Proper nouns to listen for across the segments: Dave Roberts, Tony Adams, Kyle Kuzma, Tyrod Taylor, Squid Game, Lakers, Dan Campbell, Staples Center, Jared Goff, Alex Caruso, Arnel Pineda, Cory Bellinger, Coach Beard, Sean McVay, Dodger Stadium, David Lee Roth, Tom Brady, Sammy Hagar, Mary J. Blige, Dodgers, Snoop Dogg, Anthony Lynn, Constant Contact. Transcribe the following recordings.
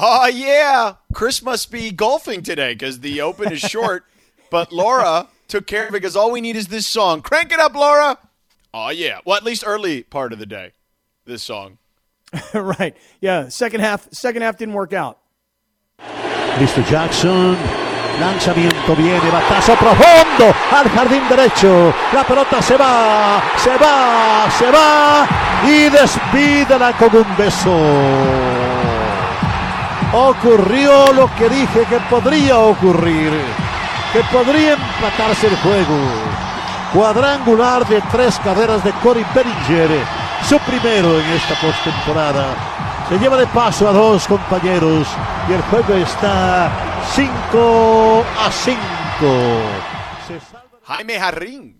Oh, yeah. Chris must be golfing today because the Open is short. But Laura took care of it because all we need is this song. Crank it up, Laura. Oh, yeah. Well, at least early part of the day, this song. Right. Yeah, second half didn't work out. Listo Jackson. Lanzamiento viene, batazo profundo al jardín derecho. La pelota se va, se va, se va y despídela con un beso. Ocurrió lo que dije que podría ocurrir, que podría empatarse el juego. Cuadrangular de 3 carreras de Cory Bellinger, su primero en esta postemporada. Se lleva de paso a 2 compañeros y el juego está 5-5. Jaime Jarrín.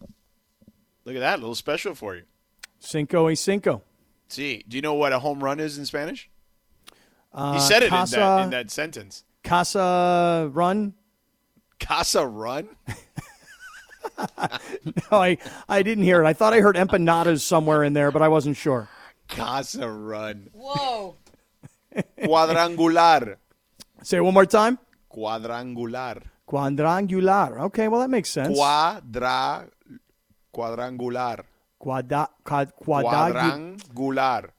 Look at that, a little special for you. Cinco y cinco. See, do you know what a home run is in Spanish? He said it casa, in that sentence. Casa run. Casa run? No, I didn't hear it. I thought I heard empanadas somewhere in there, but I wasn't sure. Casa run. Whoa. Cuadrangular. Say it one more time. Cuadrangular. Cuadrangular. Okay, well, that makes sense. Cuadrangular. Quadrangular.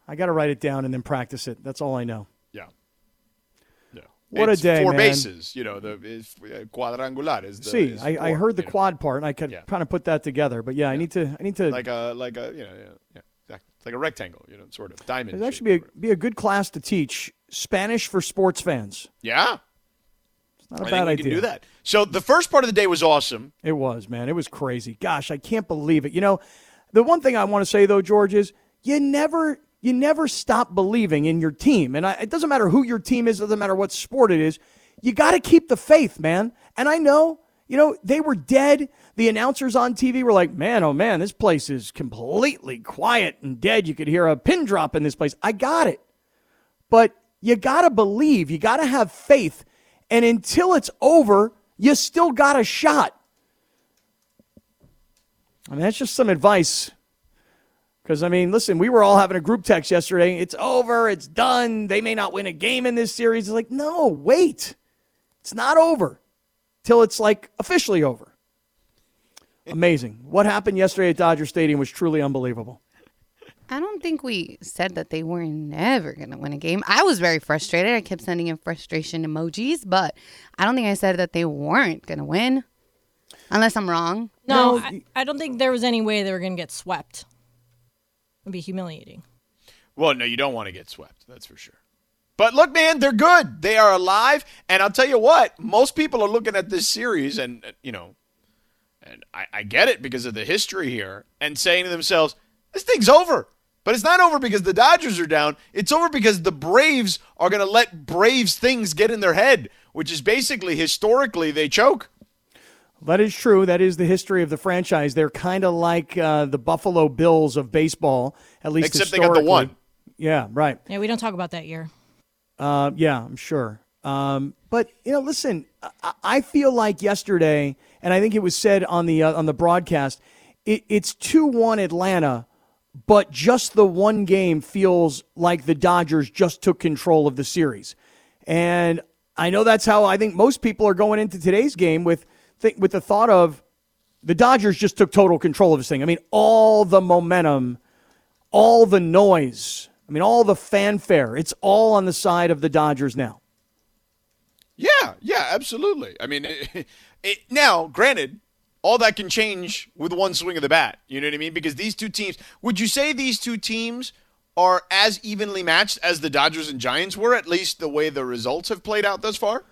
I got to write it down and then practice it. That's all I know. Yeah. Yeah. What it's a day, 4 bases, you know, quadrangular is the See, is I heard the quad part and I could kind of put that together, but yeah, I need to like a yeah. Exactly. It's like a rectangle, you know, sort of diamond. It'd actually be a good class to teach Spanish for sports fans. Yeah. Not a bad idea. Can do that. So the first part of the day was awesome. It was, man. It was crazy. Gosh, I can't believe it. You know, the one thing I want to say though, George, is you never stop believing in your team, and it doesn't matter who your team is. It doesn't matter what sport it is. You got to keep the faith, man. And I know, you know, they were dead. The announcers on TV were like, "Man, oh man, this place is completely quiet and dead. You could hear a pin drop in this place." I got it, but you got to believe. You got to have faith. And until it's over, you still got a shot. I mean, that's just some advice. Because, I mean, listen, we were all having a group text yesterday. It's over. It's done. They may not win a game in this series. It's like, no, wait. It's not over till it's, like, officially over. Amazing. What happened yesterday at Dodger Stadium was truly unbelievable. I don't think we said that they were never going to win a game. I was very frustrated. I kept sending in frustration emojis, but I don't think I said that they weren't going to win. Unless I'm wrong. No, I don't think there was any way they were going to get swept. It would be humiliating. Well, no, you don't want to get swept. That's for sure. But look, man, they're good. They are alive. And I'll tell you what, most people are looking at this series and, you know, and I get it because of the history here and saying to themselves, this thing's over. But it's not over because the Dodgers are down. It's over because the Braves are going to let Braves things get in their head, which is basically historically they choke. That is true. That is the history of the franchise. They're kind of like the Buffalo Bills of baseball, at least except historically. They got the one. Yeah, right. Yeah, we don't talk about that year. Yeah, I'm sure. But, you know, listen, I feel like yesterday, and I think it was said on the broadcast, it's 2-1 Atlanta. But just the one game feels like the Dodgers just took control of the series. And I know that's how I think most people are going into today's game with the thought of the Dodgers just took total control of this thing. I mean, all the momentum, all the noise, I mean, all the fanfare, it's all on the side of the Dodgers now. Yeah, absolutely. I mean, now, granted, all that can change with one swing of the bat. You know what I mean? Because these two teams, would you say these two teams are as evenly matched as the Dodgers and Giants were, at least the way the results have played out thus far?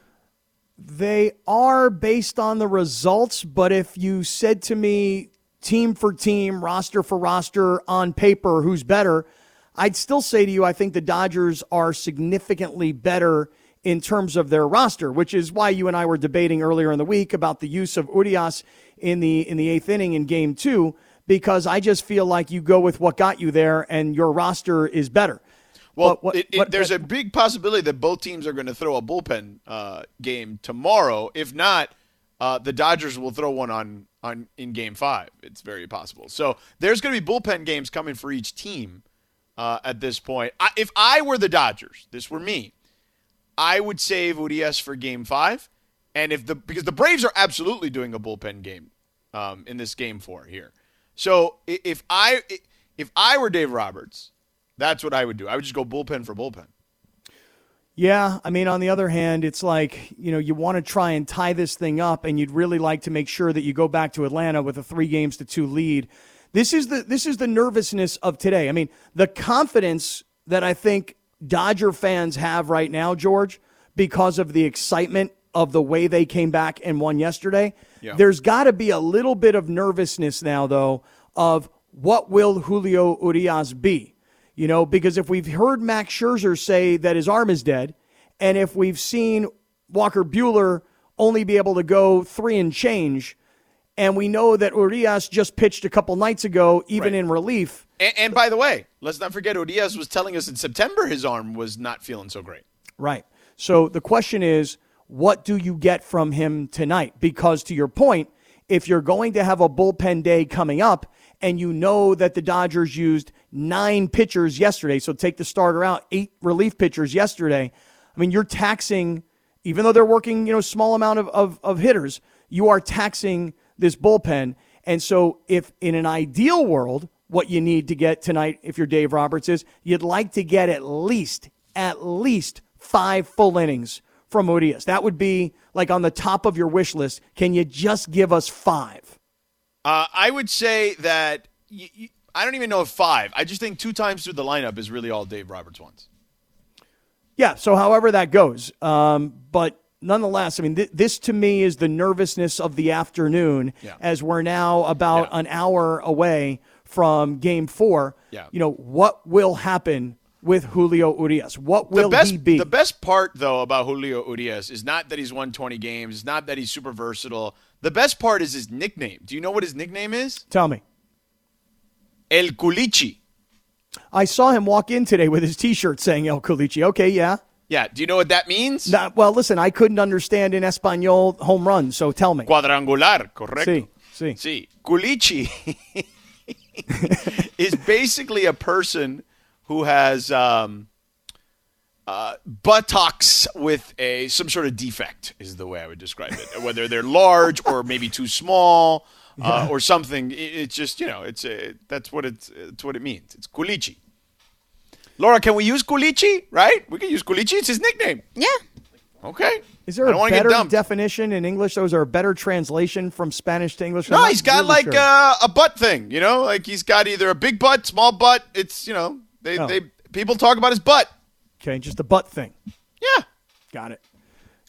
They are based on the results, but if you said to me team for team, roster for roster, on paper, who's better, I'd still say to you I think the Dodgers are significantly better in terms of their roster, which is why you and I were debating earlier in the week about the use of Urias in the 8th inning in Game 2, because I just feel like you go with what got you there and your roster is better. Well, there's a big possibility that both teams are going to throw a bullpen game tomorrow. If not, the Dodgers will throw one on in Game 5. It's very possible. So there's going to be bullpen games coming for each team at this point. If I were the Dodgers, this were me, I would save Urias for Game 5. And because the Braves are absolutely doing a bullpen game in this Game 4 here. So if I were Dave Roberts, that's what I would do. I would just go bullpen for bullpen. Yeah, I mean, on the other hand, it's like, you know, you want to try and tie this thing up, and you'd really like to make sure that you go back to Atlanta with a 3-2 lead. This is the nervousness of today. I mean, the confidence that I think Dodger fans have right now, George, because of the excitement of the way they came back and won yesterday. Yeah. There's got to be a little bit of nervousness now, though, of what will Julio Urias be? You know, because if we've heard Max Scherzer say that his arm is dead, and if we've seen Walker Buehler only be able to go 3 and change, and we know that Urias just pitched a couple nights ago, even right. in relief. And by the way, let's not forget Urias was telling us in September his arm was not feeling so great. Right. So the question is, what do you get from him tonight? Because to your point, if you're going to have a bullpen day coming up, and you know that the Dodgers used 9 pitchers yesterday, so take the starter out, 8 relief pitchers yesterday. I mean, you're taxing, even though they're working, you know, small amount of hitters, you are taxing this bullpen. And so if in an ideal world, what you need to get tonight, if you're Dave Roberts, is you'd like to get at least 5 full innings from Urias. That would be like on the top of your wish list. Can you just give us 5? I would say that I don't even know if 5. I just think 2 times through the lineup is really all Dave Roberts wants. Yeah, so however that goes. But nonetheless, I mean, this to me is the nervousness of the afternoon as we're now about an hour away from Game 4. Yeah. You know, what will happen with Julio Urias? What will he be? The best part, though, about Julio Urias is not that he's won 20 games. It's not that he's super versatile. The best part is his nickname. Do you know what his nickname is? Tell me. El Culichi. I saw him walk in today with his T-shirt saying El Culichi. Okay, yeah. Yeah, do you know what that means? Well, listen, I couldn't understand in Espanol home run, so tell me. Cuadrangular, correcto. Sí. Culichi is basically a person who has buttocks with some sort of defect is the way I would describe it. Whether they're large or maybe too small or something, it's just, you know, that's what it means. It's Culichi. Laura, can we use Culichi? Right? We can use Culichi. It's his nickname. Yeah. Okay. Is there a better definition in English? Those are a better translation from Spanish to English? No, he's got like a butt thing, you know, like he's got either a big butt, small butt. It's, you know, they people talk about his butt. Okay, just the butt thing. Yeah. Got it.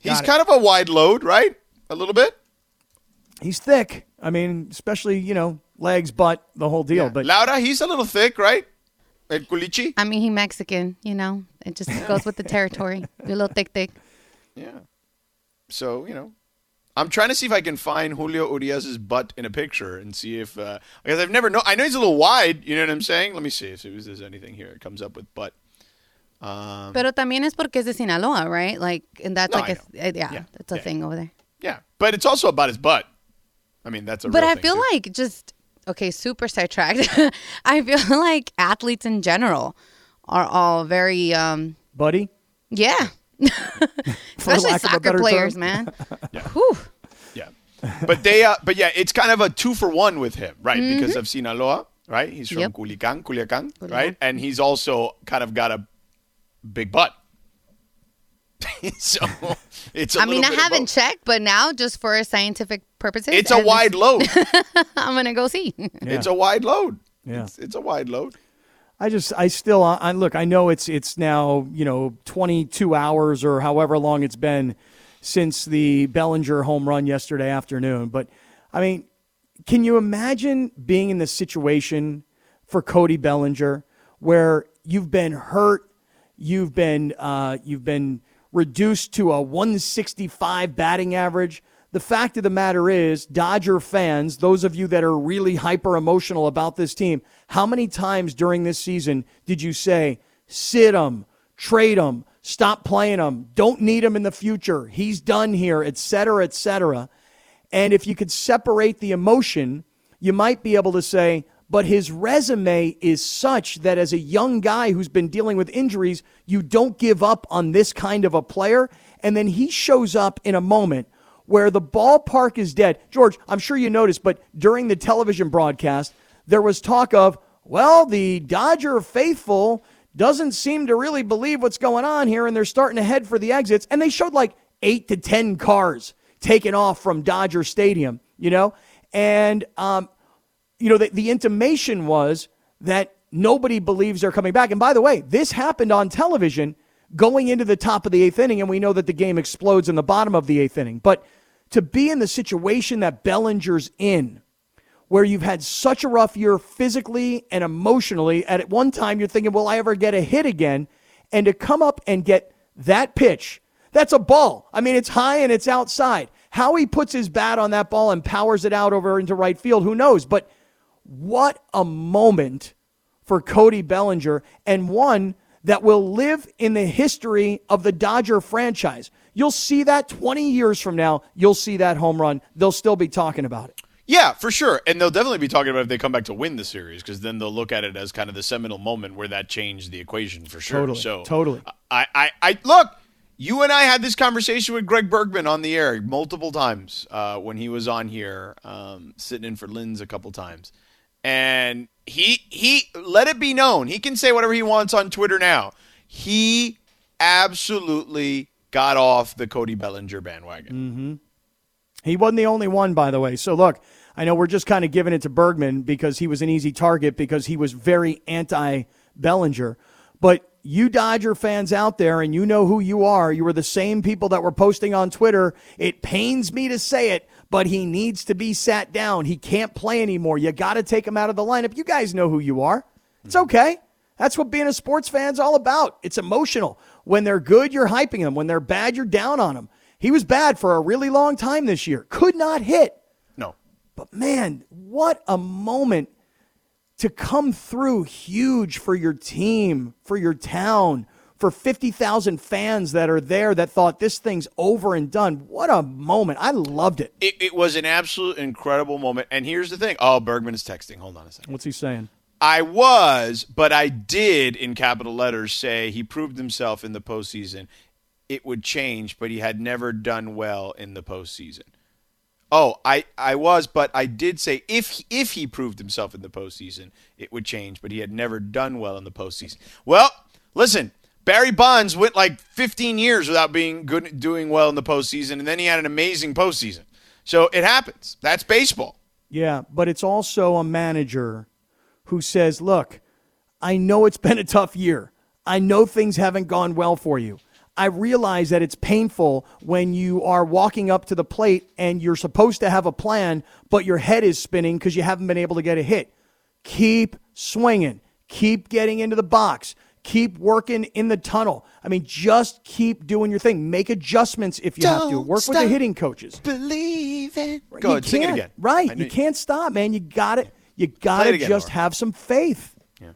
He's kind of a wide load, right? A little bit. He's thick. I mean, especially, you know, legs, butt, the whole deal. Yeah. But Laura, he's a little thick, right? El Culichi. I mean, he's Mexican, you know. It just goes with the territory. You're a little thick. Yeah. So, you know, I'm trying to see if I can find Julio Urias's butt in a picture and see if because I've never known. I know he's a little wide. You know what I'm saying? Let me see if there's anything here. It comes up with butt. Pero también es porque es de Sinaloa, right? Like, and that's it's a thing over there. Yeah, but it's also about his butt. I mean, that's a. But real I thing feel too. Like just okay, super sidetracked. I feel like athletes in general are all very buddy. Yeah, especially soccer players, man. Yeah. Whew. Yeah, but they. But yeah, it's kind of a 2-for-1 with him, right? Mm-hmm. Because of Sinaloa, right? He's from Culiacán, right? And he's also kind of got a big butt. So it's a I mean, I haven't checked, but now just for scientific purposes, it's a wide load. I'm going to go see. Yeah. It's a wide load. Yeah. It's a wide load. I look, I know it's now, you know, 22 hours or however long it's been since the Bellinger home run yesterday afternoon. But I mean, can you imagine being in the situation for Cody Bellinger where you've been hurt? You've been reduced to a 165 batting average. The fact of the matter is, Dodger fans, those of you that are really hyper emotional about this team, how many times during this season did you say, sit him, trade him, stop playing him, don't need him in the future, he's done here, et cetera, et cetera. And if you could separate the emotion, you might be able to say, But his resume is such that as a young guy who's been dealing with injuries, you don't give up on this kind of a player. And then he shows up in a moment where the ballpark is dead. George, I'm sure you noticed, but during the television broadcast, there was talk of, well, the Dodger faithful doesn't seem to really believe what's going on here, and they're starting to head for the exits. And they showed like 8 to 10 cars taking off from Dodger Stadium, you know? And, you know, the intimation was that nobody believes they're coming back. And by the way, this happened on television going into the top of the eighth inning, and we know that the game explodes in the bottom of the eighth inning. But to be in the situation that Bellinger's in, where you've had such a rough year physically and emotionally, and at one time you're thinking, will I ever get a hit again? And to come up and get that pitch, that's a ball. I mean, it's high and it's outside. How he puts his bat on that ball and powers it out over into right field, who knows? But what a moment for Cody Bellinger, and one that will live in the history of the Dodger franchise. You'll see that 20 years from now. You'll see that home run. They'll still be talking about it. Yeah, for sure. And they'll definitely be talking about it if they come back to win the series, because then they'll look at it as kind of the seminal moment where that changed the equation for sure. Totally. I look, you and I had this conversation with Greg Bergman on the air multiple times when he was on here, sitting in for Linz a couple times. And he let it be known. He can say whatever he wants on Twitter now. He absolutely got off the Cody Bellinger bandwagon. Mm-hmm. He wasn't the only one, by the way. So, look, I know we're just kind of giving it to Bergman because he was an easy target because he was very anti-Bellinger. But you Dodger fans out there, and you know who you are, you were the same people that were posting on Twitter, it pains me to say it, but he needs to be sat down. He can't play anymore. You got to take him out of the lineup. You guys know who you are. It's okay. That's what being a sports fan's all about. It's emotional. When they're good, you're hyping them. When they're bad, you're down on them. He was bad for a really long time this year. Could not hit. No. But, man, what a moment to come through huge for your team, for your town, for 50,000 fans that are there that thought this thing's over and done. What a moment. I loved it. It was an absolute incredible moment. And here's the thing. Oh, Bergman is texting. Hold on a second. What's he saying? But I did, in capital letters, say he proved himself in the postseason. It would change, but he had never done well in the postseason. But I did say if he proved himself in the postseason, it would change, but he had never done well in the postseason. Well, listen, Barry Bonds went like 15 years without being good, doing well in the postseason, and then he had an amazing postseason. So it happens. That's baseball. Yeah, but it's also a manager who says, look, I know it's been a tough year. I know things haven't gone well for you. I realize that it's painful when you are walking up to the plate and you're supposed to have a plan, but your head is spinning because you haven't been able to get a hit. Keep swinging. Keep getting into the box. Keep working in the tunnel. I mean, just keep doing your thing. Make adjustments if you have to. Work with the hitting coaches. Believe it. Go ahead, sing it again. Right. You can't stop, man. You got it. You got to just have some faith. Yeah.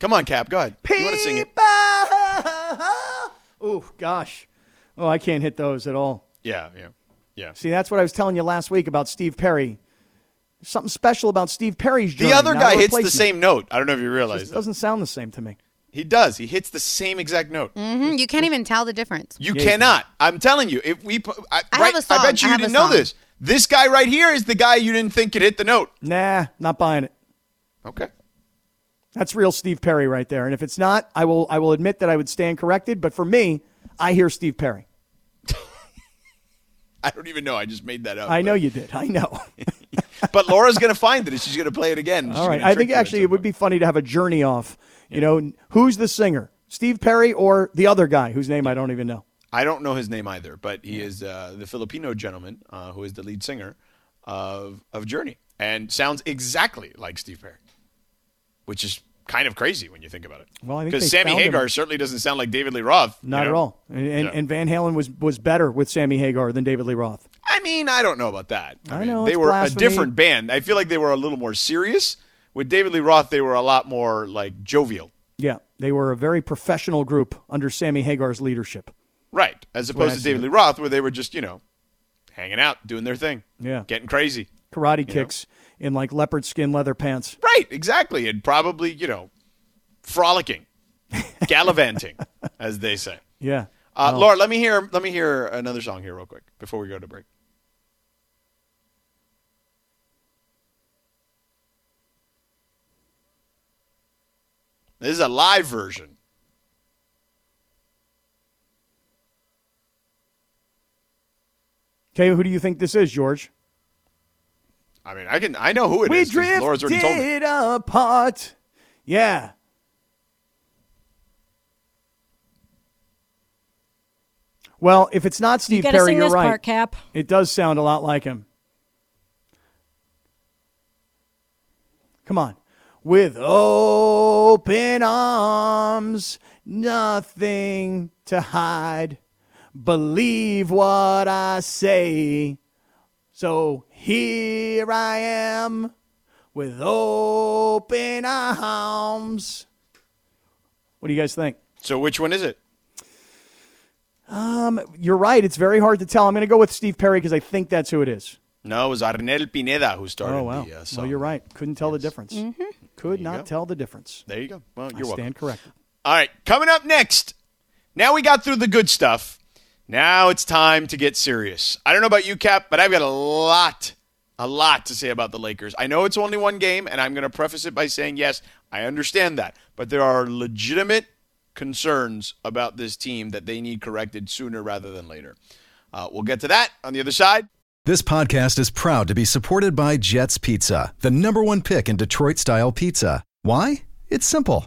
Come on, Cap. Go ahead. You want to sing it? Oh, gosh. Oh, I can't hit those at all. Yeah. See, that's what I was telling you last week about Steve Perry. There's something special about Steve Perry's Journey. The other guy hits the same note. I don't know if you realize that. It doesn't sound the same to me. He does. He hits the same exact note. Mm-hmm. You can't even tell the difference. You cannot. I'm telling you. I bet you didn't know this. This guy right here is the guy you didn't think could hit the note. Nah, not buying it. Okay. That's real Steve Perry right there. And if it's not, I will admit that I would stand corrected. But for me, I hear Steve Perry. I don't even know. I just made that up. I know you did. I know. But Laura's going to find it and she's going to play it again. All right. I think actually it would be funny to have a Journey off. Yeah. You know, who's the singer? Steve Perry or the other guy whose name I don't even know? I don't know his name either, but he is the Filipino gentleman who is the lead singer of Journey and sounds exactly like Steve Perry, which is kind of crazy when you think about it. Well, I think because Sammy Hagar certainly doesn't sound like David Lee Roth. Not at all. And Van Halen was better with Sammy Hagar than David Lee Roth. I mean, I don't know about that. I mean, they were blasphemy. A different band. I feel like they were a little more serious. With David Lee Roth, they were a lot more like jovial. Yeah, they were a very professional group under Sammy Hagar's leadership. Right, as opposed to David Lee Roth, where they were just hanging out, doing their thing, getting crazy, karate kicks. in like leopard skin leather pants. Right, exactly. And probably, you know, frolicking, gallivanting, as they say. Yeah. No. Laura, let me hear another song here real quick before we go to break. This is a live version. Okay, who do you think this is, George? I mean, I know who it is. We drifted apart. Yeah. Well, if it's not Steve Perry, you're right. Part, Cap. It does sound a lot like him. Come on. With open arms, nothing to hide. Believe what I say. So here I am with open arms. What do you guys think? So which one is it? You're right. It's very hard to tell. I'm going to go with Steve Perry because I think that's who it is. No, it was Arnel Pineda who started. Oh, wow. The song. Well, you're right. Couldn't tell the difference. Mm-hmm. Could not tell the difference. There you go. Well, you're welcome. I stand corrected. All right. Coming up next. Now we got through the good stuff. Now it's time to get serious. I don't know about you, Cap, but I've got a lot to say about the Lakers. I know it's only one game, and I'm going to preface it by saying, yes, I understand that. But there are legitimate concerns about this team that they need corrected sooner rather than later. We'll get to that on the other side. This podcast is proud to be supported by Jets Pizza, the number one pick in Detroit-style pizza. Why? It's simple.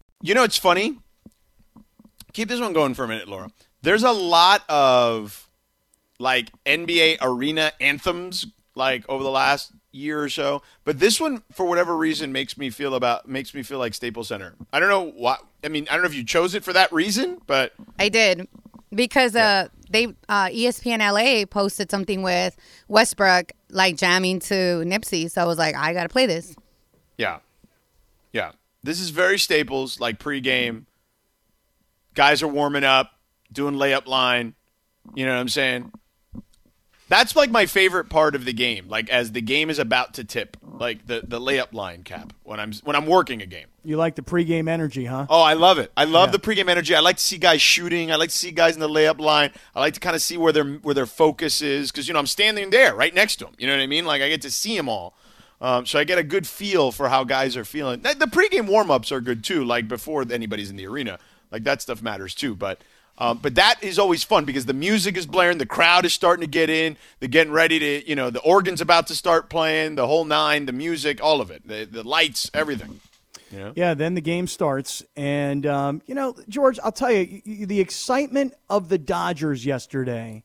You know, it's funny. Keep this one going for a minute, Laura. There's a lot of, like, NBA arena anthems, like, over the last year or so. But this one, for whatever reason, makes me feel like Staples Center. I don't know why. I mean, I don't know if you chose it for that reason, but I did. Because they ESPN LA posted something with Westbrook, like, jamming to Nipsey. So I was like, I got to play this. Yeah. Yeah. This is very Staples, like pregame. Guys are warming up, doing layup line. You know what I'm saying? That's like my favorite part of the game. Like as the game is about to tip, like the layup line, Cap. When I'm working a game. You like the pregame energy, huh? Oh, I love it. I love the pregame energy. I like to see guys shooting. I like to see guys in the layup line. I like to kind of see where their focus is because you know I'm standing there right next to them. You know what I mean? Like I get to see them all. So I get a good feel for how guys are feeling. The pregame warm-ups are good, too, like before anybody's in the arena. Like that stuff matters, too. But that is always fun because the music is blaring. The crowd is starting to get in. They're getting ready to, you know, the organ's about to start playing, the whole nine, the music, all of it, the lights, everything. You know? Yeah, then the game starts. And, you know, George, I'll tell you, the excitement of the Dodgers yesterday,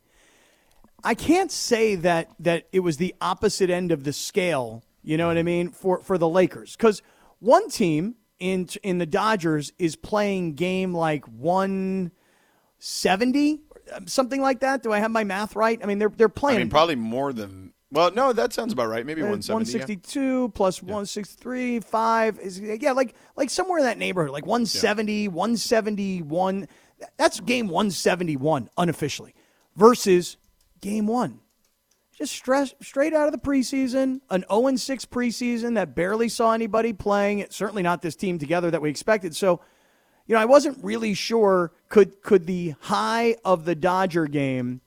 I can't say that it was the opposite end of the scale. You know what I mean? For the Lakers. Because one team in the Dodgers is playing game like 170, something like that. Do I have my math right? I mean, they're playing. I mean, probably more than – well, no, that sounds about right. Maybe 170. 162 plus 163, 5. Like somewhere in that neighborhood, like 170, 171. That's game 171 unofficially versus game one. Just straight out of the preseason, an 0-6 preseason that barely saw anybody playing, certainly not this team together that we expected. So, you know, I wasn't really sure could the high of the Dodger game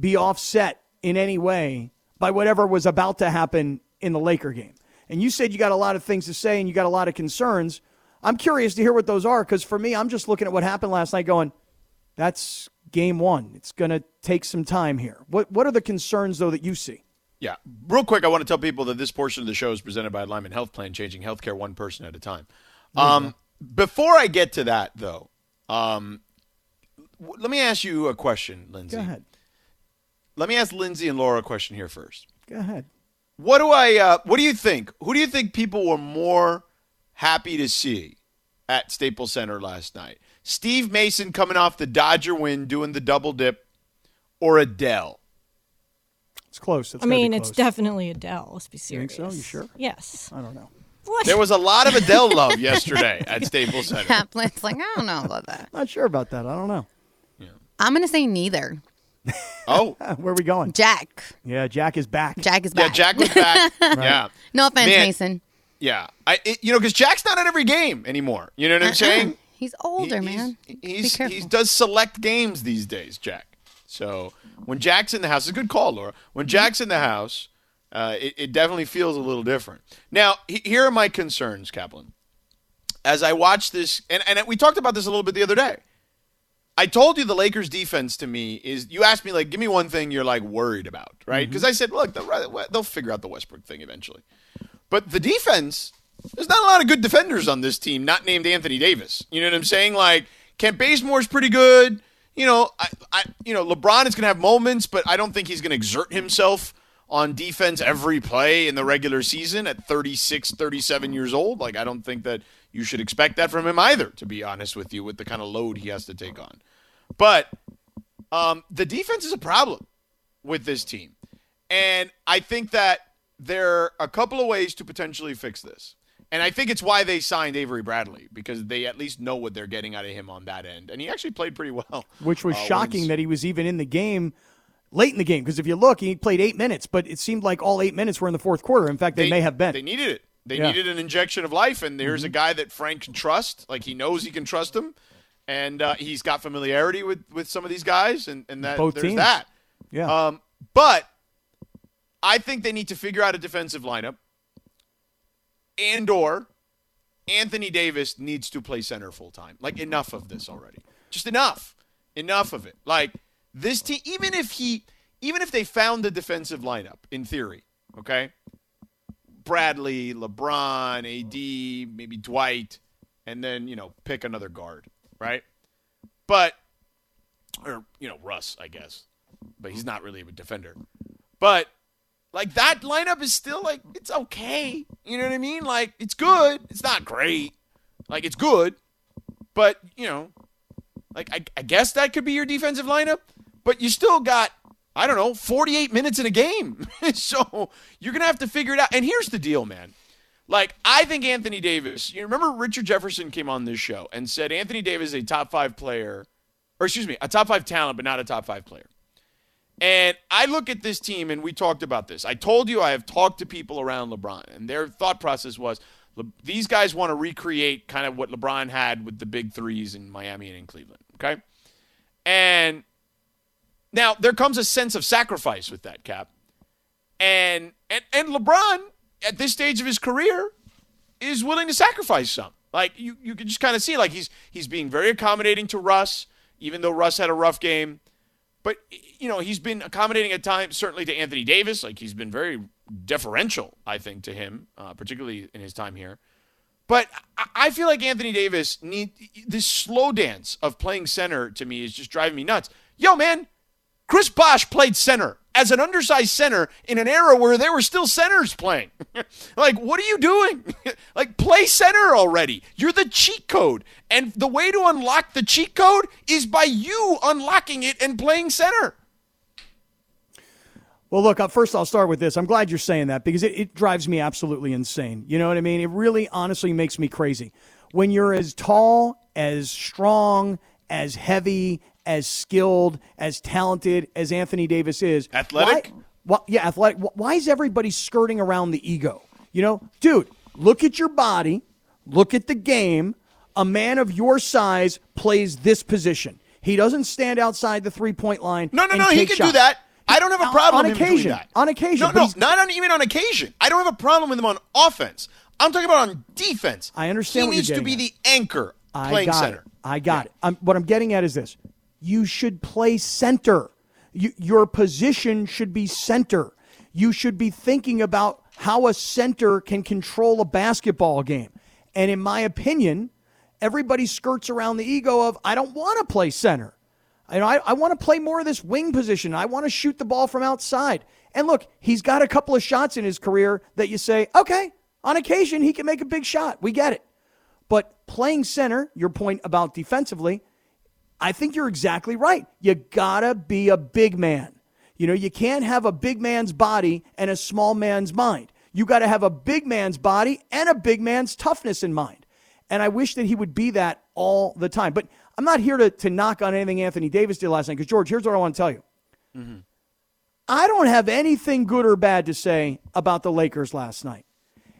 be offset in any way by whatever was about to happen in the Laker game. And you said you got a lot of things to say and you got a lot of concerns. I'm curious to hear what those are because for me, I'm just looking at what happened last night going, that's game one. It's going to take some time here. What are the concerns, though, that you see? Yeah. Real quick, I want to tell people that this portion of the show is presented by Lyman Health Plan, changing healthcare one person at a time. Before I get to that, though, let me ask you a question, Lindsay. Go ahead. Let me ask Lindsay and Laura a question here first. Go ahead. What do you think? Who do you think people were more happy to see at Staples Center last night? Steve Mason coming off the Dodger win, doing the double dip, or Adele? It's close. It's definitely Adele. Let's be serious. You think so? You sure? Yes. I don't know. What? There was a lot of Adele love yesterday at Staples Center. Yeah, Blint's like, I don't know about that. Not sure about that. I don't know. Yeah. I'm going to say neither. Oh. Where are we going? Jack. Yeah, Jack is back. Yeah, Jack was back. Right. Yeah. No offense, man, Mason. Yeah. Because Jack's not at every game anymore. You know what I'm saying? He's older, man. He does select games these days, Jack. So when Jack's in the house, it's a good call, Laura. When Jack's in the house, it definitely feels a little different. Now, here are my concerns, Kaplan. As I watch this, and we talked about this a little bit the other day. I told you the Lakers defense to me is, you asked me, like, give me one thing you're, like, worried about, right? Because I said, look, they'll figure out the Westbrook thing eventually. But the defense, there's not a lot of good defenders on this team not named Anthony Davis. You know what I'm saying? Like, Kent Bazemore's pretty good. You know, LeBron is going to have moments, but I don't think he's going to exert himself on defense every play in the regular season at 36, 37 years old. Like, I don't think that you should expect that from him either, to be honest with you, with the kind of load he has to take on. But the defense is a problem with this team. And I think that there are a couple of ways to potentially fix this. And I think it's why they signed Avery Bradley, because they at least know what they're getting out of him on that end. And he actually played pretty well. Which was shocking that he was even in the game late in the game, because if you look, he played 8 minutes, but it seemed like all 8 minutes were in the fourth quarter. In fact, they may have been. They needed it. They needed an injection of life, and here's a guy that Frank can trust. Like, he knows he can trust him, and he's got familiarity with some of these guys, and that both there's teams. That. Yeah. But I think they need to figure out a defensive lineup, and or Anthony Davis needs to play center full time. Like, enough of this already. Just enough. Enough of it. Like, this team, even if they found the defensive lineup, in theory, okay? Bradley, LeBron, AD, maybe Dwight, and then, pick another guard, right? But, or, Russ, I guess. But he's not really a defender. But, like, that lineup is still, like, it's okay. You know what I mean? Like, it's good. It's not great. Like, it's good. But, like, I guess that could be your defensive lineup. But you still got, 48 minutes in a game. So you're going to have to figure it out. And here's the deal, man. Like, I think Anthony Davis, you remember Richard Jefferson came on this show and said Anthony Davis is a top 5 player, or excuse me, a top 5 talent, but not a top 5 player. And I look at this team, and we talked about this. I told you I have talked to people around LeBron, and their thought process was these guys want to recreate kind of what LeBron had with the big threes in Miami and in Cleveland, okay? And now, there comes a sense of sacrifice with that, Cap. And LeBron, at this stage of his career, is willing to sacrifice some. Like, you can just kind of see, like, he's being very accommodating to Russ, even though Russ had a rough game. But, he's been accommodating at times, certainly to Anthony Davis. Like, he's been very deferential, I think, to him, particularly in his time here. But I feel like Anthony Davis, this slow dance of playing center, to me, is just driving me nuts. Yo, man. Chris Bosh played center as an undersized center in an era where there were still centers playing. Like, what are you doing? Like, play center already. You're the cheat code. And the way to unlock the cheat code is by you unlocking it and playing center. Well, look, first I'll start with this. I'm glad you're saying that because it drives me absolutely insane. You know what I mean? It really honestly makes me crazy. When you're as tall, as strong, as heavy, as skilled, as talented as Anthony Davis is. Athletic? Athletic. Why is everybody skirting around the ego? Dude, look at your body. Look at the game. A man of your size plays this position. He doesn't stand outside the three-point line. No, he can do that. I don't have a problem with him doing that. On occasion. No, even on occasion. I don't have a problem with him on offense. I'm talking about on defense. I understand what you're getting at. He needs to be the anchor playing center. I got it. What I'm getting at is this. You should play center. Your position should be center. You should be thinking about how a center can control a basketball game. And in my opinion, everybody skirts around the ego of, I don't want to play center. You know, I want to play more of this wing position. I want to shoot the ball from outside. And look, he's got a couple of shots in his career that you say, okay, on occasion he can make a big shot. We get it. But playing center, your point about defensively, I think you're exactly right. You got to be a big man. You know, you can't have a big man's body and a small man's mind. You got to have a big man's body and a big man's toughness in mind. And I wish that he would be that all the time. But I'm not here to knock on anything Anthony Davis did last night, because, George, here's what I want to tell you. Mm-hmm. I don't have anything good or bad to say about the Lakers last night.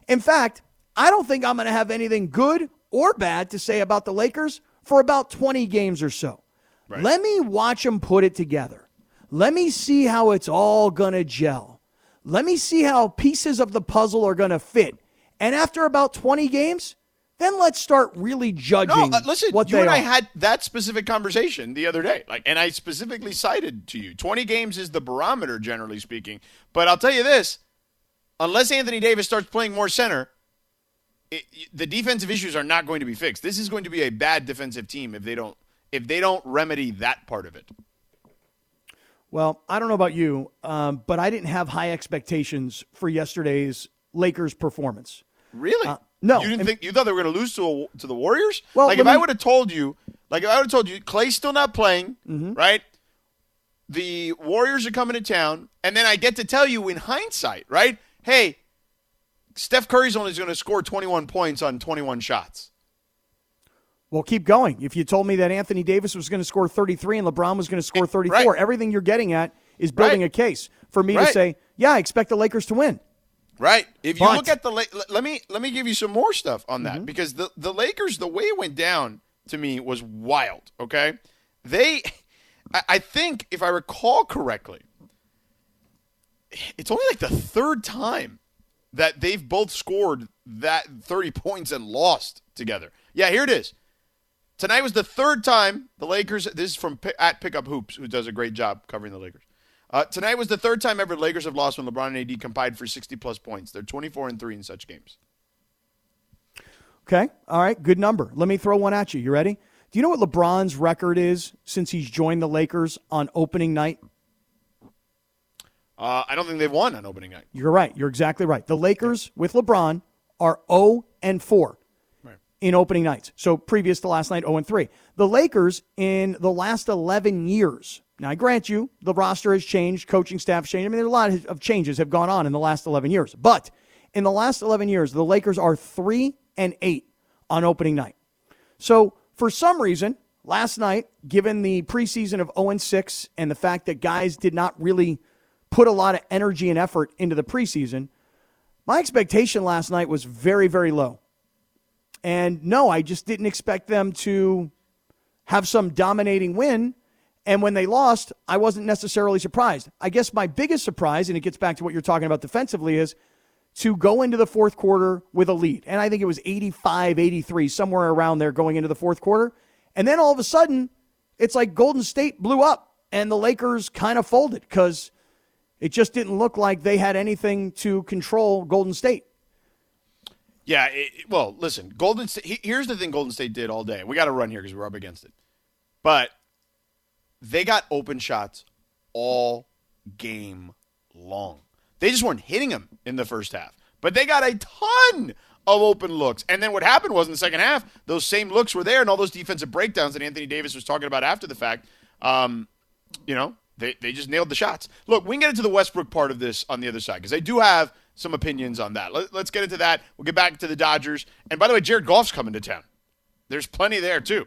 In fact, I don't think I'm going to have anything good or bad to say about the Lakers for about 20 games or so. Right. Let me watch them put it together. Let me see how it's all going to gel. Let me see how pieces of the puzzle are going to fit. And after about 20 games, then let's start really judging. No, listen, what you and I had that specific conversation the other day. And I specifically cited to you, 20 games is the barometer, generally speaking. But I'll tell you this, unless Anthony Davis starts playing more center, the defensive issues are not going to be fixed. This is going to be a bad defensive team if they don't remedy that part of it. Well, I don't know about you, but I didn't have high expectations for yesterday's Lakers performance. Really? No, you didn't think you thought they were going to lose to the Warriors. Well, if I would have told you, Klay's still not playing, mm-hmm. right? The Warriors are coming to town, and then I get to tell you in hindsight, right? Hey, Steph Curry's only going to score 21 points on 21 shots. Well, keep going. If you told me that Anthony Davis was going to score 33 and LeBron was going to score 34, right. everything you're getting at is building right. a case for me right. to say, yeah, I expect the Lakers to win. Right. If you look at the let me give you some more stuff on that, mm-hmm. because the Lakers, the way it went down to me was wild. Okay, I think if I recall correctly, it's only like the third time that they've both scored that 30 points and lost together. Yeah, here it is. Tonight was the third time the Lakers. This is from at Pickup Hoops, who does a great job covering the Lakers. Tonight was the third time ever Lakers have lost when LeBron and AD combined for 60-plus points. They're 24-3 in such games. Okay. All right. Good number. Let me throw one at you. You ready? Do you know what LeBron's record is since he's joined the Lakers on opening night? I don't think they've won on opening night. You're right. You're exactly right. The Lakers with LeBron are 0-4 right. in opening nights. So previous to last night, 0-3. The Lakers in the last 11 years. Now, I grant you, the roster has changed, coaching staff changed. I mean, there are a lot of changes have gone on in the last 11 years. But in the last 11 years, the Lakers are 3-8 on opening night. So for some reason, last night, given the preseason of 0-6 and the fact that guys did not really put a lot of energy and effort into the preseason, my expectation last night was very, very low. And no, I just didn't expect them to have some dominating win. And when they lost, I wasn't necessarily surprised. I guess my biggest surprise, and it gets back to what you're talking about defensively, is to go into the fourth quarter with a lead. And I think it was 85, 83, somewhere around there going into the fourth quarter. And then all of a sudden, it's like Golden State blew up and the Lakers kind of folded because it just didn't look like they had anything to control Golden State. Yeah, well, listen, Golden State. Here's the thing Golden State did all day. We got to run here because we're up against it. But they got open shots all game long. They just weren't hitting them in the first half. But they got a ton of open looks. And then what happened was in the second half, those same looks were there and all those defensive breakdowns that Anthony Davis was talking about after the fact, they just nailed the shots. Look, we can get into the Westbrook part of this on the other side because I do have some opinions on that. Let's get into that. We'll get back to the Dodgers. And by the way, Jared Goff's coming to town. There's plenty there too.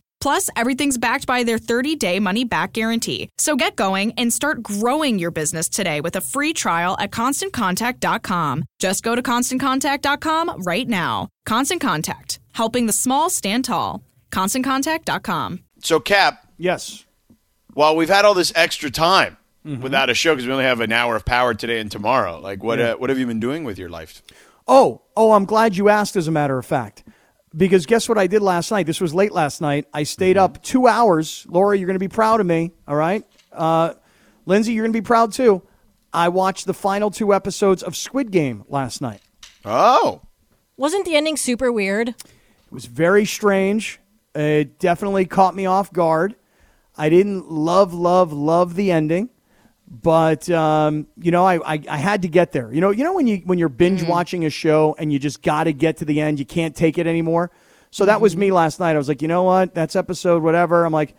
Plus, everything's backed by their 30-day money-back guarantee. So get going and start growing your business today with a free trial at ConstantContact.com. Just go to ConstantContact.com right now. Constant Contact, helping the small stand tall. ConstantContact.com. So, Cap. Yes. While we've had all this extra time without a show because we only have an hour of power today and tomorrow, like what have you been doing with your life? Oh, I'm glad you asked, as a matter of fact. Because guess what I did last night? This was late last night. I stayed up 2 hours. Laura, you're going to be proud of me, all right? Lindsay, you're going to be proud too. I watched the final 2 episodes of Squid Game last night. Oh. Wasn't the ending super weird? It was very strange. It definitely caught me off guard. I didn't love the ending, but I had to get there. You know when you're binge watching a show and you just got to get to the end, you can't take it anymore. So that was me last night. I was like, you know what, that's episode whatever. I'm like,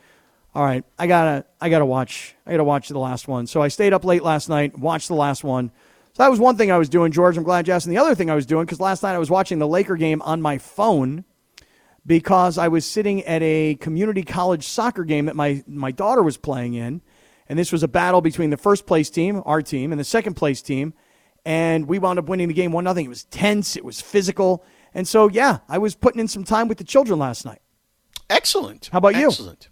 all right, I gotta watch the last one. So I stayed up late last night, watched the last one. So that was one thing I was doing, George. I'm glad you asked. And the other thing I was doing, because last night I was watching the Laker game on my phone, because I was sitting at a community college soccer game that my daughter was playing in. And this was a battle between the first-place team, our team, and the second-place team. And we wound up winning the game 1-0. It was tense. It was physical. And so, yeah, I was putting in some time with the children last night. Excellent. How about you? Excellent.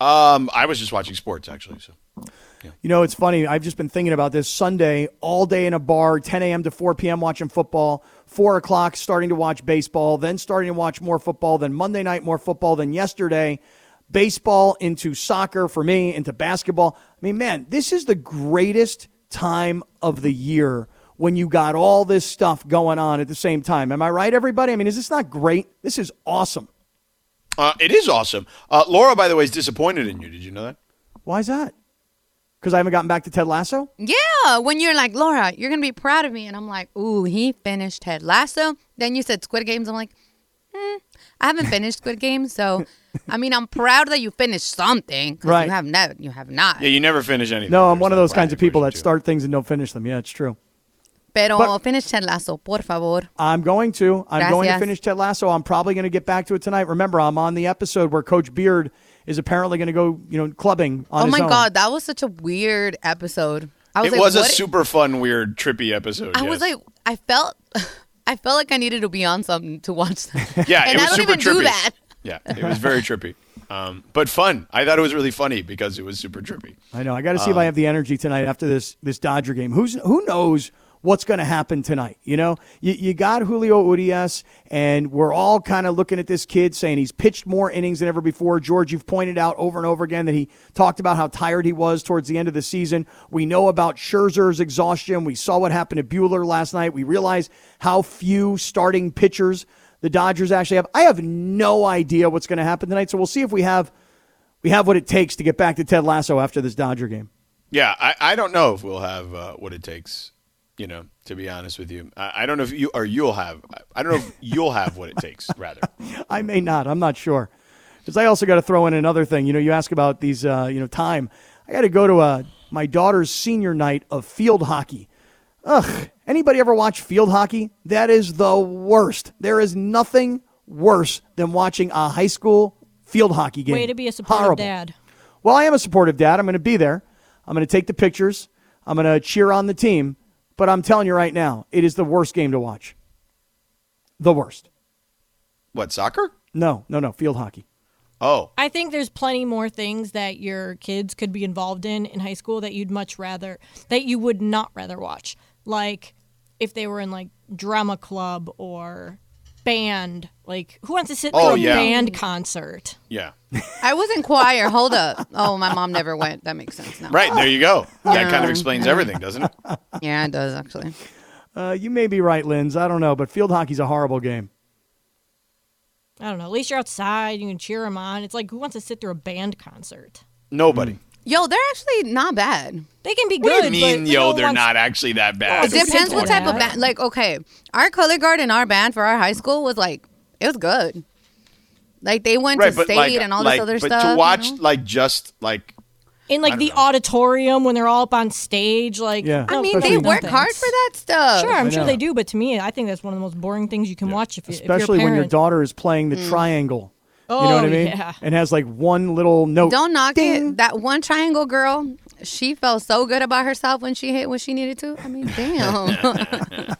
I was just watching sports, actually. So, yeah. You know, it's funny. I've just been thinking about this. Sunday, all day in a bar, 10 a.m. to 4 p.m. watching football, 4 o'clock starting to watch baseball, then starting to watch more football, then Monday night more football, then yesterday baseball into soccer for me, into basketball. I mean, man, this is the greatest time of the year when you got all this stuff going on at the same time. Am I right, everybody? I mean, is this not great? This is awesome. It is awesome. Laura, by the way, is disappointed in you. Did you know that? Why is that? Because I haven't gotten back to Ted Lasso? Yeah, when you're like, Laura, you're going to be proud of me. And I'm like, ooh, he finished Ted Lasso. Then you said Squid Games. I'm like, I haven't finished Squid Game, so I mean, I'm proud that you finished something. Right? You have not. Yeah, you never finish anything. No, I'm one of those kinds of people that start things and don't finish them. Yeah, it's true. But finish Ted Lasso, por favor. I'm going to. I'm going to finish Ted Lasso. I'm probably going to get back to it tonight. Remember, I'm on the episode where Coach Beard is apparently going to go, clubbing on his own. Oh my God, that was such a weird episode. It was a super fun, weird, trippy episode. I was like, I felt like I needed to be on something to watch that. Yeah, and it was I don't super even trippy. Do that. Yeah, it was very trippy, but fun. I thought it was really funny because it was super trippy. I know. I got to see if I have the energy tonight after this Dodger game. Who knows what's going to happen tonight? You know, you got Julio Urias, and we're all kind of looking at this kid saying he's pitched more innings than ever before. George, you've pointed out over and over again that he talked about how tired he was towards the end of the season. We know about Scherzer's exhaustion. We saw what happened to Buehler last night. We realized how few starting pitchers the Dodgers actually have. I have no idea what's going to happen tonight, so we'll see if we have what it takes to get back to Ted Lasso after this Dodger game. Yeah, I don't know if we'll have what it takes, to be honest with you. I don't know if you or you'll have. I don't know if you'll have what it takes, rather. I may not. I'm not sure. Because I also got to throw in another thing. You ask about these, time. I got to go to my daughter's senior night of field hockey. Ugh. Anybody ever watch field hockey? That is the worst. There is nothing worse than watching a high school field hockey game. Way to be a supportive dad. Well, I am a supportive dad. I'm going to be there. I'm going to take the pictures. I'm going to cheer on the team. But I'm telling you right now, it is the worst game to watch. The worst. What, soccer? No, field hockey. Oh. I think there's plenty more things that your kids could be involved in high school that you would not rather watch. Like, if they were in, drama club or band. Like, who wants to sit through a band concert? Yeah. I was in choir. Hold up. Oh, my mom never went. That makes sense now. Right. There you go. That kind of explains everything, doesn't it? Yeah, it does, actually. You may be right, Linz. I don't know, but field hockey's a horrible game. I don't know. At least you're outside. You can cheer them on. It's like, who wants to sit through a band concert? Nobody. Yo, they're actually not bad. They can be good. What do you mean, yo, they're not actually that bad? It depends what type of band. Like, okay, our color guard and our band for our high school was like, it was good. Like, they went to state and all this other stuff. But to watch, like, just, like, in, like, the auditorium when they're all up on stage. Like, yeah. I mean, they work hard for that stuff. Sure, I'm sure they do. But to me, I think that's one of the most boring things you can watch if you're a parent. Especially when your daughter is playing the triangle. Oh, you know what I mean? Yeah. And has, like, one little note. Don't knock it. That one triangle girl, she felt so good about herself when she hit what she needed to. I mean, damn.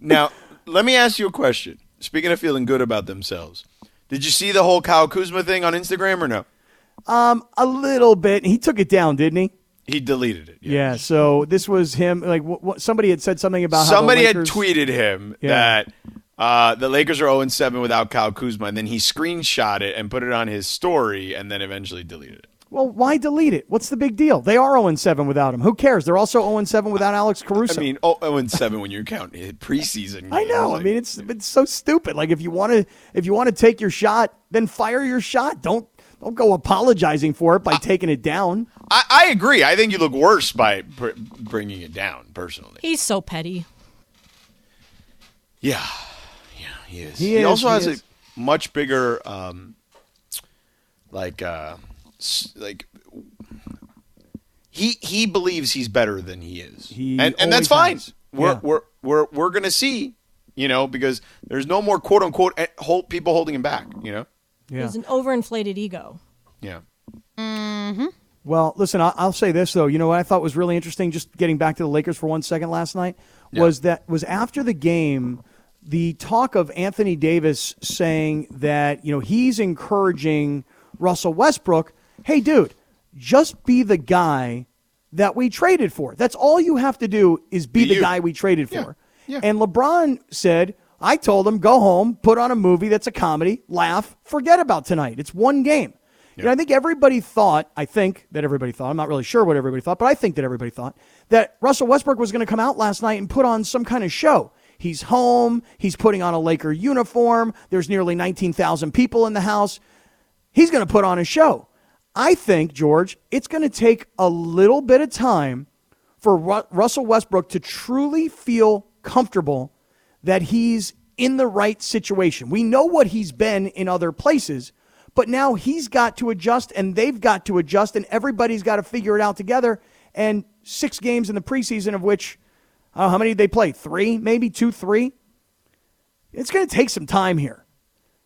Now, let me ask you a question. Speaking of feeling good about themselves, did you see the whole Kyle Kuzma thing on Instagram or no? A little bit. He took it down, didn't he? He deleted it. Yeah. So this was him. Like, somebody had said something about somebody how the Lakers had tweeted him that the Lakers are 0-7 without Kyle Kuzma, and then he screenshot it and put it on his story, and then eventually deleted it. Well, why delete it? What's the big deal? They are 0-7 without him. Who cares? They're also 0-7 without Alex Caruso. I mean, 0-7 when you count preseason games. I know. Like, I mean, it's so stupid. Like, if you want to take your shot, then fire your shot. Don't go apologizing for it by taking it down. I agree. I think you look worse by bringing it down, personally. He's so petty. Yeah. Yeah, he is. He also has a much bigger, he believes he's better than he is. And that's fine. We're going to see, because there's no more quote-unquote people holding him back, Yeah. It's an overinflated ego. Yeah. Mm-hmm. Well, listen, I'll say this, though. You know what I thought was really interesting, just getting back to the Lakers for 1 second last night, was after the game, the talk of Anthony Davis saying that, he's encouraging Russell Westbrook, hey, dude, just be the guy that we traded for. That's all you have to do is be the guy we traded for. Yeah. And LeBron said, I told him, go home, put on a movie that's a comedy, laugh, forget about tonight. It's one game. Yep. I think everybody thought, I'm not really sure what everybody thought, but I think that everybody thought that Russell Westbrook was going to come out last night and put on some kind of show. He's home. He's putting on a Laker uniform. There's nearly 19,000 people in the house. He's going to put on a show. I think, George, it's going to take a little bit of time for Russell Westbrook to truly feel comfortable that he's in the right situation. We know what he's been in other places, but now he's got to adjust and they've got to adjust and everybody's got to figure it out together. And 6 games in the preseason, of which, how many did they play? 3, maybe 2, 3? It's going to take some time here.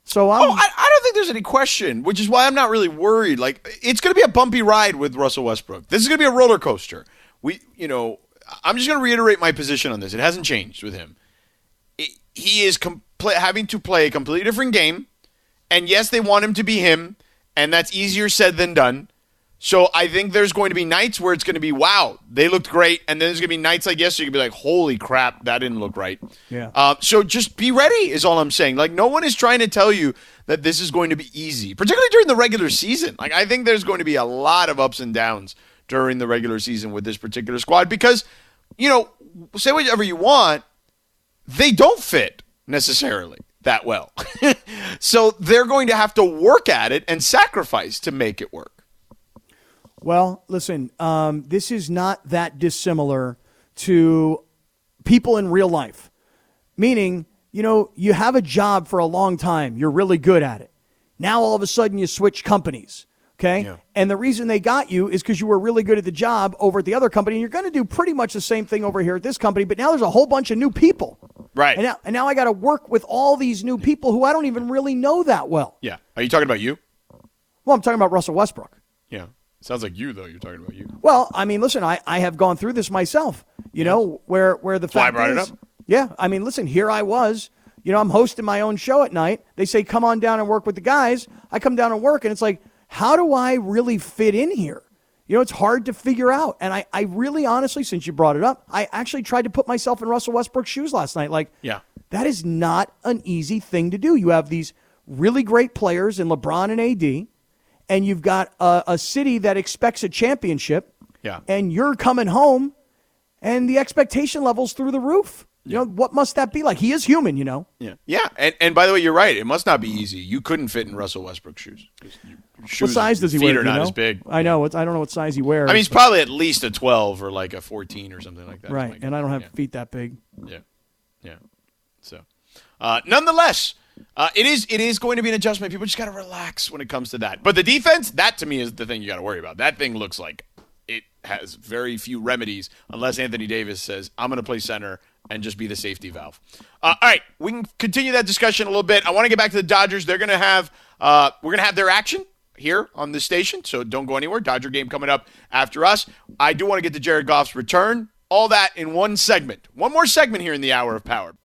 So I don't think there's any question, which is why I'm not really worried. Like, it's going to be a bumpy ride with Russell Westbrook. This is going to be a roller coaster. I'm just going to reiterate my position on this. It hasn't changed with him. He is having to play a completely different game, and yes, they want him to be him, and that's easier said than done. So I think there's going to be nights where it's going to be, wow, they looked great, and then there's going to be nights like yesterday, you're going to be like, holy crap, that didn't look right. Yeah. So just be ready is all I'm saying. Like, no one is trying to tell you that this is going to be easy, particularly during the regular season. Like, I think there's going to be a lot of ups and downs during the regular season with this particular squad because, say whatever you want, they don't fit necessarily that well. So they're going to have to work at it and sacrifice to make it work. Well, listen, this is not that dissimilar to people in real life, meaning, you have a job for a long time. You're really good at it. Now, all of a sudden, you switch companies. Okay. Yeah. And the reason they got you is because you were really good at the job over at the other company. And you're going to do pretty much the same thing over here at this company. But now there's a whole bunch of new people. Right. And now I got to work with all these new people who I don't even really know that well. Yeah. Are you talking about you? Well, I'm talking about Russell Westbrook. Yeah. Sounds like you, though. You're talking about you. Well, I mean, listen, I have gone through this myself, where the fact is. I brought it up. Yeah. I mean, listen, here I was. I'm hosting my own show at night. They say, come on down and work with the guys. I come down and work, and it's like, how do I really fit in here? It's hard to figure out. And I really honestly, since you brought it up, I actually tried to put myself in Russell Westbrook's shoes last night. Like, yeah, that is not an easy thing to do. You have these really great players in LeBron and AD, and you've got a city that expects a championship. Yeah. And you're coming home, and the expectation level's through the roof. You know, what must that be like? He is human, you know. Yeah. Yeah. And by the way, you're right. It must not be easy. You couldn't fit in Russell Westbrook's shoes. What size does he wear? Feet are not as big. I know. I don't know what size he wears. I mean, he's probably at least a 12 or like a 14 or something like that. Right. And I don't have feet that big. Yeah. Yeah. So, nonetheless, it is going to be an adjustment. People just got to relax when it comes to that. But the defense, that to me is the thing you got to worry about. That thing looks like it has very few remedies unless Anthony Davis says, I'm going to play center and just be the safety valve. All right, we can continue that discussion a little bit. I want to get back to the Dodgers. They're going to have we're going to have their action here on this station, so don't go anywhere. Dodger game coming up after us. I do want to get to Jared Goff's return. All that in one segment. One more segment here in the Hour of Power.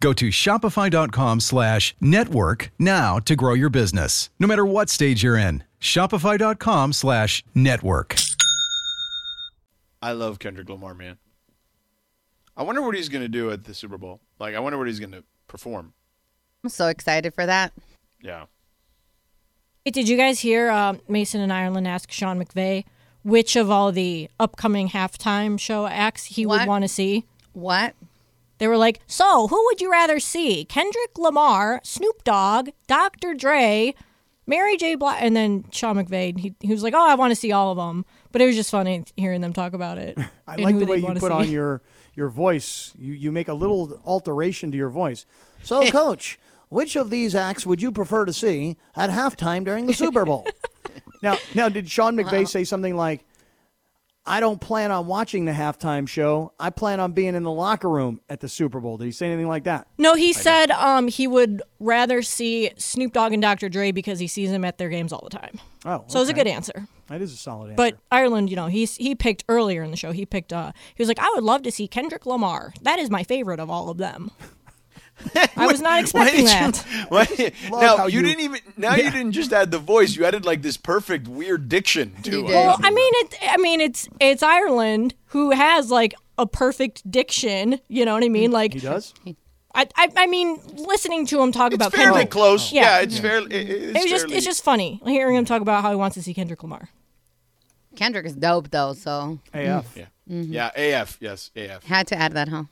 Go to shopify.com/network now to grow your business, no matter what stage you're in. Shopify.com/network. I love Kendrick Lamar, man. I wonder what he's going to do at the Super Bowl. Like, I wonder what he's going to perform. I'm so excited for that. Yeah. Hey, did you guys hear Mason in Ireland ask Sean McVay which of all the upcoming halftime show acts he would want to see? What? They were like, so who would you rather see? Kendrick Lamar, Snoop Dogg, Dr. Dre, Mary J. Blige, and then Sean McVay. He was like, oh, I want to see all of them. But it was just funny hearing them talk about it. I like the way you put on your voice. You make a little alteration to your voice. So, Coach, which of these acts would you prefer to see at halftime during the Super Bowl? Now, did Sean McVay say something like, I don't plan on watching the halftime show. I plan on being in the locker room at the Super Bowl. Did he say anything like that? No, he said he would rather see Snoop Dogg and Dr. Dre because he sees them at their games all the time. Oh, okay. So it was a good answer. That is a solid answer. But Ireland, you know, he picked earlier in the show. He was like, I would love to see Kendrick Lamar. That is my favorite of all of them. I was not expecting that. You didn't just add the voice. You added like this perfect weird diction to it. Well, it's Ireland who has like a perfect diction. You know what I mean? Like he does. I mean, listening to him talk about fairly Kendrick. Close. Oh. Yeah, it's fairly. It's just funny hearing him talk about how he wants to see Kendrick Lamar. Kendrick is dope though. So AF. Yeah. Mm-hmm. Yeah. AF. Yes. AF. Had to add that, huh?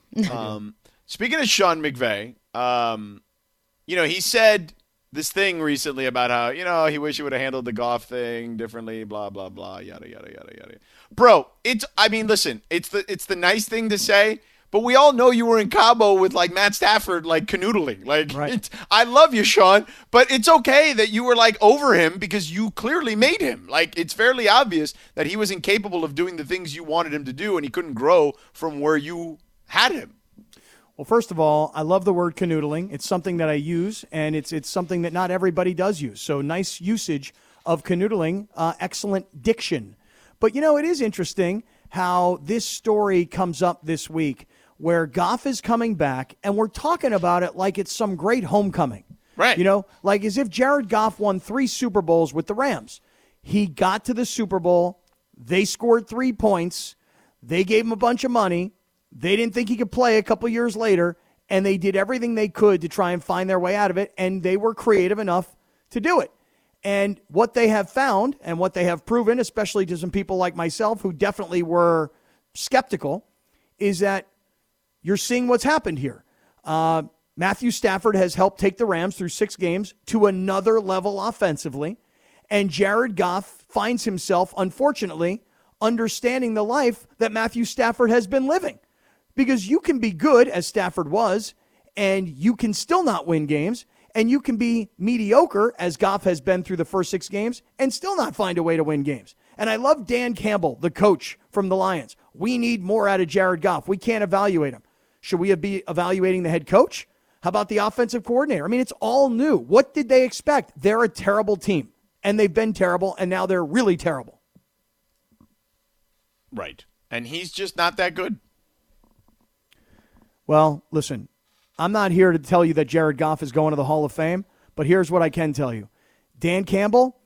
Speaking of Sean McVay, you know, he said this thing recently about how, you know, he wish he would have handled the Goff thing differently, blah, blah, blah, yada, yada, yada, yada. Bro, it's the nice thing to say, but we all know you were in Cabo with, like, Matt Stafford, like, canoodling. Like, I love you, Sean, but it's okay that you were, like, over him because you clearly made him. Like, it's fairly obvious that he was incapable of doing the things you wanted him to do and he couldn't grow from where you had him. Well, first of all, I love the word canoodling. It's something that I use, and it's something that not everybody does use. So nice usage of canoodling, excellent diction. But, you know, it is interesting how this story comes up this week where Goff is coming back, and we're talking about it like it's some great homecoming. Right. You know, like as if Jared Goff won 3 Super Bowls with the Rams. He got to the Super Bowl. They scored 3 points. They gave him a bunch of money. They didn't think he could play a couple years later, and they did everything they could to try and find their way out of it, and they were creative enough to do it. And what they have found and what they have proven, especially to some people like myself who definitely were skeptical, is that you're seeing what's happened here. Matthew Stafford has helped take the Rams through 6 games to another level offensively, and Jared Goff finds himself, unfortunately, understanding the life that Matthew Stafford has been living. Because you can be good, as Stafford was, and you can still not win games, and you can be mediocre, as Goff has been through the first 6 games, and still not find a way to win games. And I love Dan Campbell, the coach from the Lions. We need more out of Jared Goff. We can't evaluate him. Should we be evaluating the head coach? How about the offensive coordinator? I mean, it's all new. What did they expect? They're a terrible team, and they've been terrible, and now they're really terrible. Right. And he's just not that good. Well, listen, I'm not here to tell you that Jared Goff is going to the Hall of Fame, but here's what I can tell you. Dan Campbell,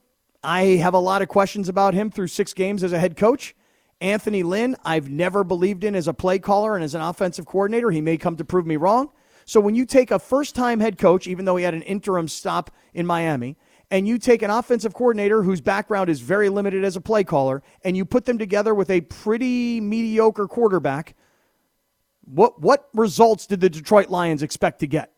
I have a lot of questions about him through 6 games as a head coach. Anthony Lynn, I've never believed in as a play caller and as an offensive coordinator. He may come to prove me wrong. So when you take a first-time head coach, even though he had an interim stop in Miami, and you take an offensive coordinator whose background is very limited as a play caller, and you put them together with a pretty mediocre quarterback, what results did the Detroit Lions expect to get?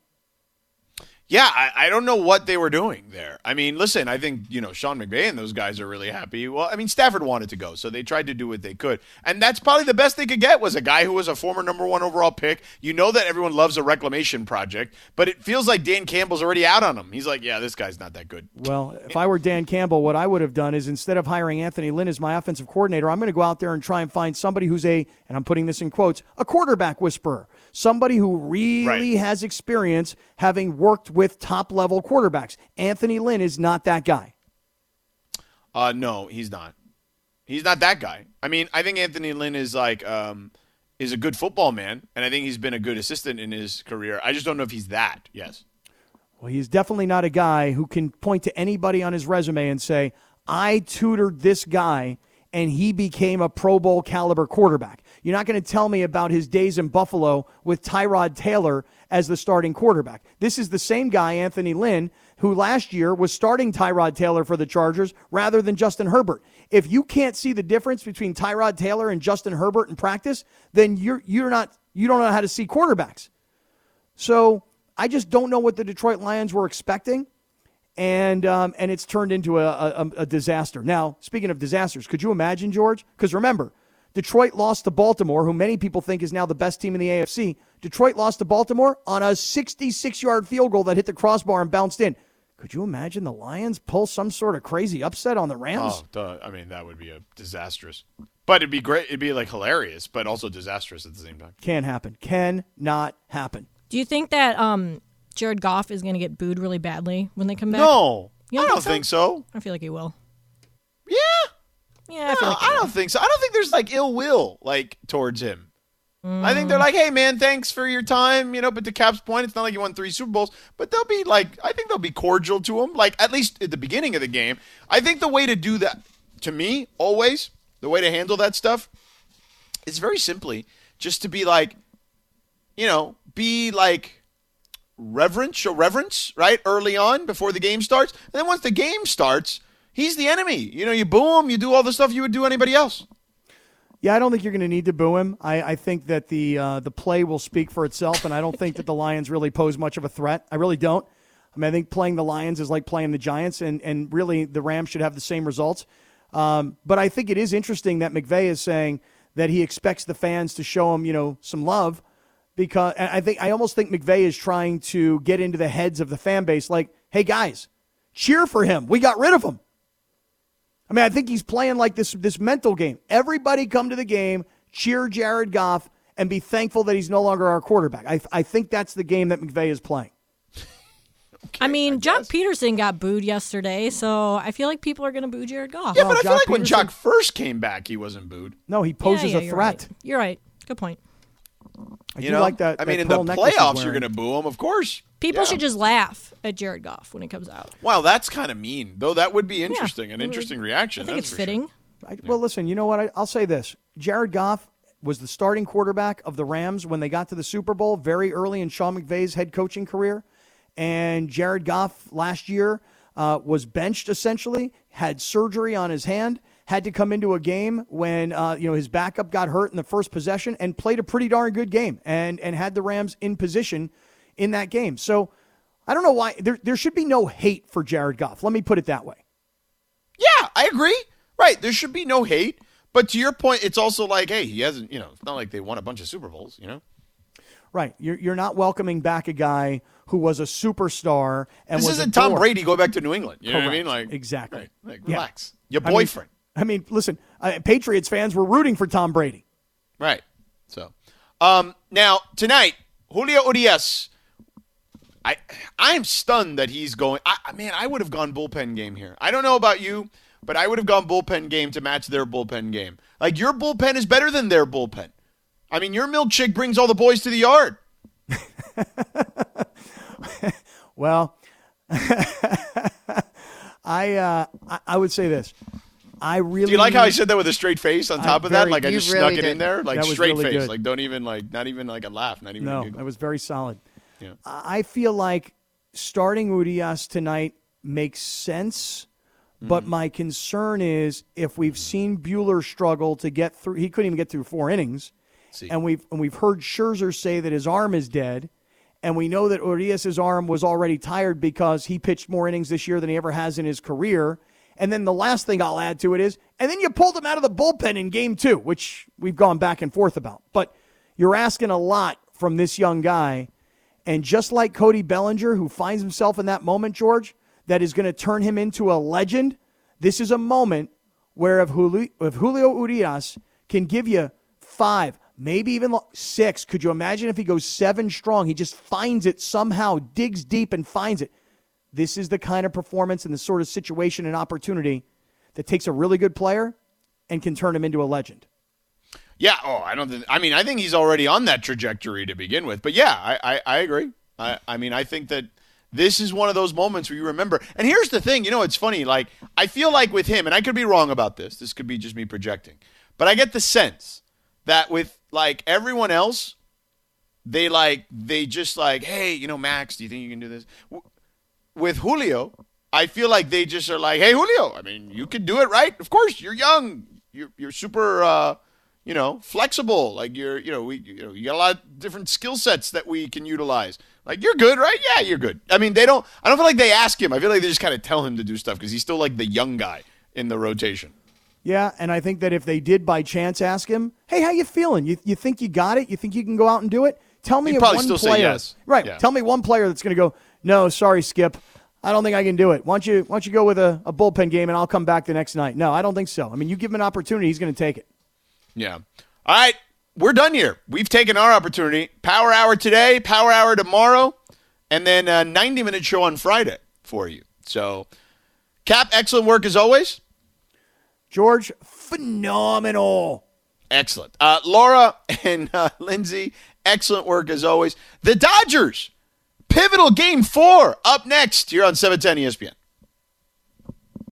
Yeah, I don't know what they were doing there. I mean, listen, I think, Sean McVay and those guys are really happy. Well, I mean, Stafford wanted to go, so they tried to do what they could. And that's probably the best they could get was a guy who was a former number 1 overall pick. You know that everyone loves a reclamation project, but it feels like Dan Campbell's already out on him. He's like, yeah, this guy's not that good. Well, if I were Dan Campbell, what I would have done is instead of hiring Anthony Lynn as my offensive coordinator, I'm going to go out there and try and find somebody who's and I'm putting this in quotes, a quarterback whisperer. Somebody who really has experience having worked with top-level quarterbacks. Anthony Lynn is not that guy. No, he's not. He's not that guy. I mean, I think Anthony Lynn is is a good football man, and I think he's been a good assistant in his career. I just don't know if he's that. Yes. Well, he's definitely not a guy who can point to anybody on his resume and say, I tutored this guy, and he became a Pro Bowl caliber quarterback. You're not going to tell me about his days in Buffalo with Tyrod Taylor as the starting quarterback. This is the same guy, Anthony Lynn, who last year was starting Tyrod Taylor for the Chargers rather than Justin Herbert. If you can't see the difference between Tyrod Taylor and Justin Herbert in practice, then you don't know how to see quarterbacks. So I just don't know what the Detroit Lions were expecting, and it's turned into a disaster. Now, speaking of disasters, could you imagine, George? Because remember, Detroit lost to Baltimore, who many people think is now the best team in the AFC. Detroit lost to Baltimore on a 66-yard field goal that hit the crossbar and bounced in. Could you imagine the Lions pull some sort of crazy upset on the Rams? Oh, duh. I mean, that would be a disastrous. But it'd be great. It'd be hilarious, but also disastrous at the same time. Can't happen. Cannot happen. Do you think that Jared Goff is going to get booed really badly when they come back? No, I don't think so. I feel like he will. Yeah. Yeah, I don't think so. I don't think there's ill will towards him. I think they're like, hey man, thanks for your time, but to Cap's point, it's not like you won 3 Super Bowls, but they'll be I think they'll be cordial to him, at least at the beginning of the game. I think the way to do that, to me, always, the way to handle that stuff is very simply just to be reverent, show reverence, right? Early on before the game starts. And then once the game starts, he's the enemy. You boo him, you do all the stuff you would do anybody else. Yeah, I don't think you're going to need to boo him. I think that the play will speak for itself, and I don't think that the Lions really pose much of a threat. I really don't. I mean, I think playing the Lions is like playing the Giants, and really the Rams should have the same results. But I think it is interesting that McVay is saying that he expects the fans to show him, some love, because I almost think McVay is trying to get into the heads of the fan base, hey guys, cheer for him. We got rid of him. I mean, I think he's playing this mental game. Everybody come to the game, cheer Jared Goff, and be thankful that he's no longer our quarterback. I think that's the game that McVay is playing. Okay, I mean, Jock Peterson got booed yesterday, so I feel like people are going to boo Jared Goff. Yeah, but I feel like when Jock first came back, he wasn't booed. No, he poses a threat. Right. You're right. Good point. In the playoffs, you're going to boo him, of course. People should just laugh at Jared Goff when it comes out. Wow, that's kind of mean. Though that would be interesting, an interesting reaction. I think it's fitting. Sure. Well, listen, you know what? I'll say this. Jared Goff was the starting quarterback of the Rams when they got to the Super Bowl very early in Sean McVay's head coaching career. And Jared Goff last year was benched essentially, had surgery on his hand, had to come into a game when his backup got hurt in the first possession and played a pretty darn good game and had the Rams in position in that game. So I don't know why there should be no hate for Jared Goff. Let me put it that way. Yeah, I agree. Right. There should be no hate. But to your point, it's also hey, he hasn't, it's not like they won a bunch of Super Bowls, Right. You're not welcoming back a guy who was a superstar. And this isn't Tom Brady. Go back to New England. You know what I mean? Exactly. Right, relax. Yeah. Your boyfriend. I mean listen, Patriots fans were rooting for Tom Brady. Right. So now tonight, Julio Urias. I am stunned that he's going. I would have gone bullpen game here. I don't know about you, but I would have gone bullpen game to match their bullpen game. Your bullpen is better than their bullpen. I mean, your milkshake brings all the boys to the yard. Well, I would say this. I really. Do you like how I said that with a straight face on top of that? Like I just really snuck it in there, like straight really face, good. Like don't even like, not even like a laugh, not even. No, a giggle. That was very solid. Yeah. I feel like starting Urias tonight makes sense, but my concern is if we've seen Buehler struggle to get through, he couldn't even get through four innings, and we've heard Scherzer say that his arm is dead. And we know that Urias' arm was already tired because he pitched more innings this year than he ever has in his career. And then the last thing I'll add to it is, and then you pulled him out of the bullpen in game two, which we've gone back and forth about. But you're asking a lot from this young guy. And just like Cory Bellinger, who finds himself in that moment, George, that is going to turn him into a legend, this is a moment where if Julio Urias can give you five, maybe even six. Could you imagine if he goes seven strong? He just finds it somehow, digs deep and finds it. This is the kind of performance and the sort of situation and opportunity that takes a really good player and can turn him into a legend. Yeah. Oh, I think he's already on that trajectory to begin with. But yeah, I agree. I think that this is one of those moments where you remember. And here's the thing. You know, it's funny. Like, I feel like with him, and I could be wrong about this. This could be just me projecting. But I get the sense that with, like, everyone else, they just hey, you know, Max, do you think you can do this? With Julio, I feel like they just are like, hey, Julio, I mean, you can do it, right? Of course, you're young. You're super, flexible. Like, you got a lot of different skill sets that we can utilize. Like, you're good, right? Yeah, you're good. I mean, I don't feel like they ask him. I feel like they just kind of tell him to do stuff because he's still, like, the young guy in the rotation. Yeah, and I think that if they did by chance ask him, hey, how you feeling? You think you got it? You think you can go out and do it? Tell me one player that's going to go, no, sorry, Skip, I don't think I can do it. Why don't you go with a bullpen game and I'll come back the next night? No, I don't think so. I mean, you give him an opportunity, he's going to take it. Yeah. All right, we're done here. We've taken our opportunity. Power Hour today, Power Hour tomorrow, and then a 90-minute show on Friday for you. So, Cap, excellent work as always. George, phenomenal. Excellent. Laura and Lindsay, excellent work as always. The Dodgers, pivotal game 4 up next here on 710 ESPN.